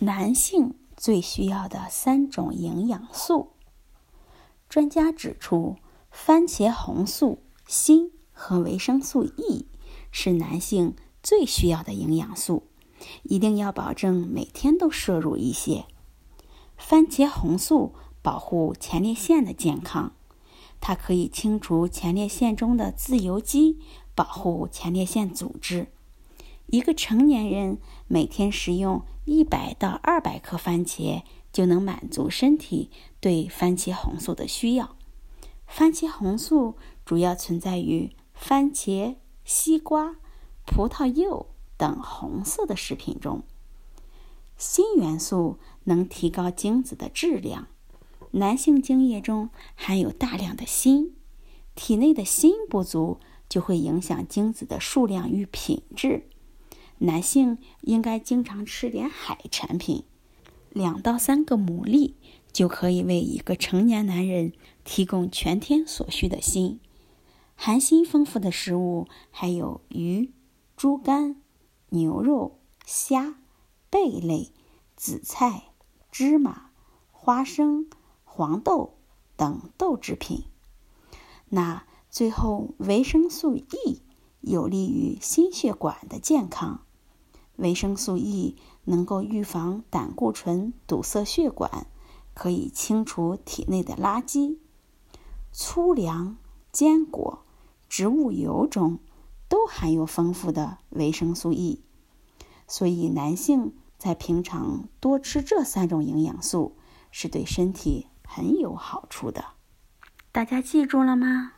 男性最需要的3种营养素。专家指出，番茄红素、锌和维生素 E 是男性最需要的营养素，一定要保证每天都摄入一些。番茄红素保护前列腺的健康，它可以清除前列腺中的自由基，保护前列腺组织。一个成年人每天食用100到200克番茄，就能满足身体对番茄红素的需要。番茄红素主要存在于番茄、西瓜、葡萄柚等红色的食品中。锌元素能提高精子的质量，男性精液中含有大量的锌，体内的锌不足就会影响精子的数量与品质。男性应该经常吃点海产品，2到3个牡蛎就可以为一个成年男人提供全天所需的锌。含锌丰富的食物还有鱼、猪肝、牛肉、虾、贝类、紫菜、芝麻、花生、黄豆等豆制品。那最后，维生素 E 有利于心血管的健康。维生素 E 能够预防胆固醇堵塞血管，可以清除体内的垃圾。粗粮、坚果、植物油中都含有丰富的维生素 E， 所以男性在平常多吃这3种营养素是对身体很有好处的。大家记住了吗？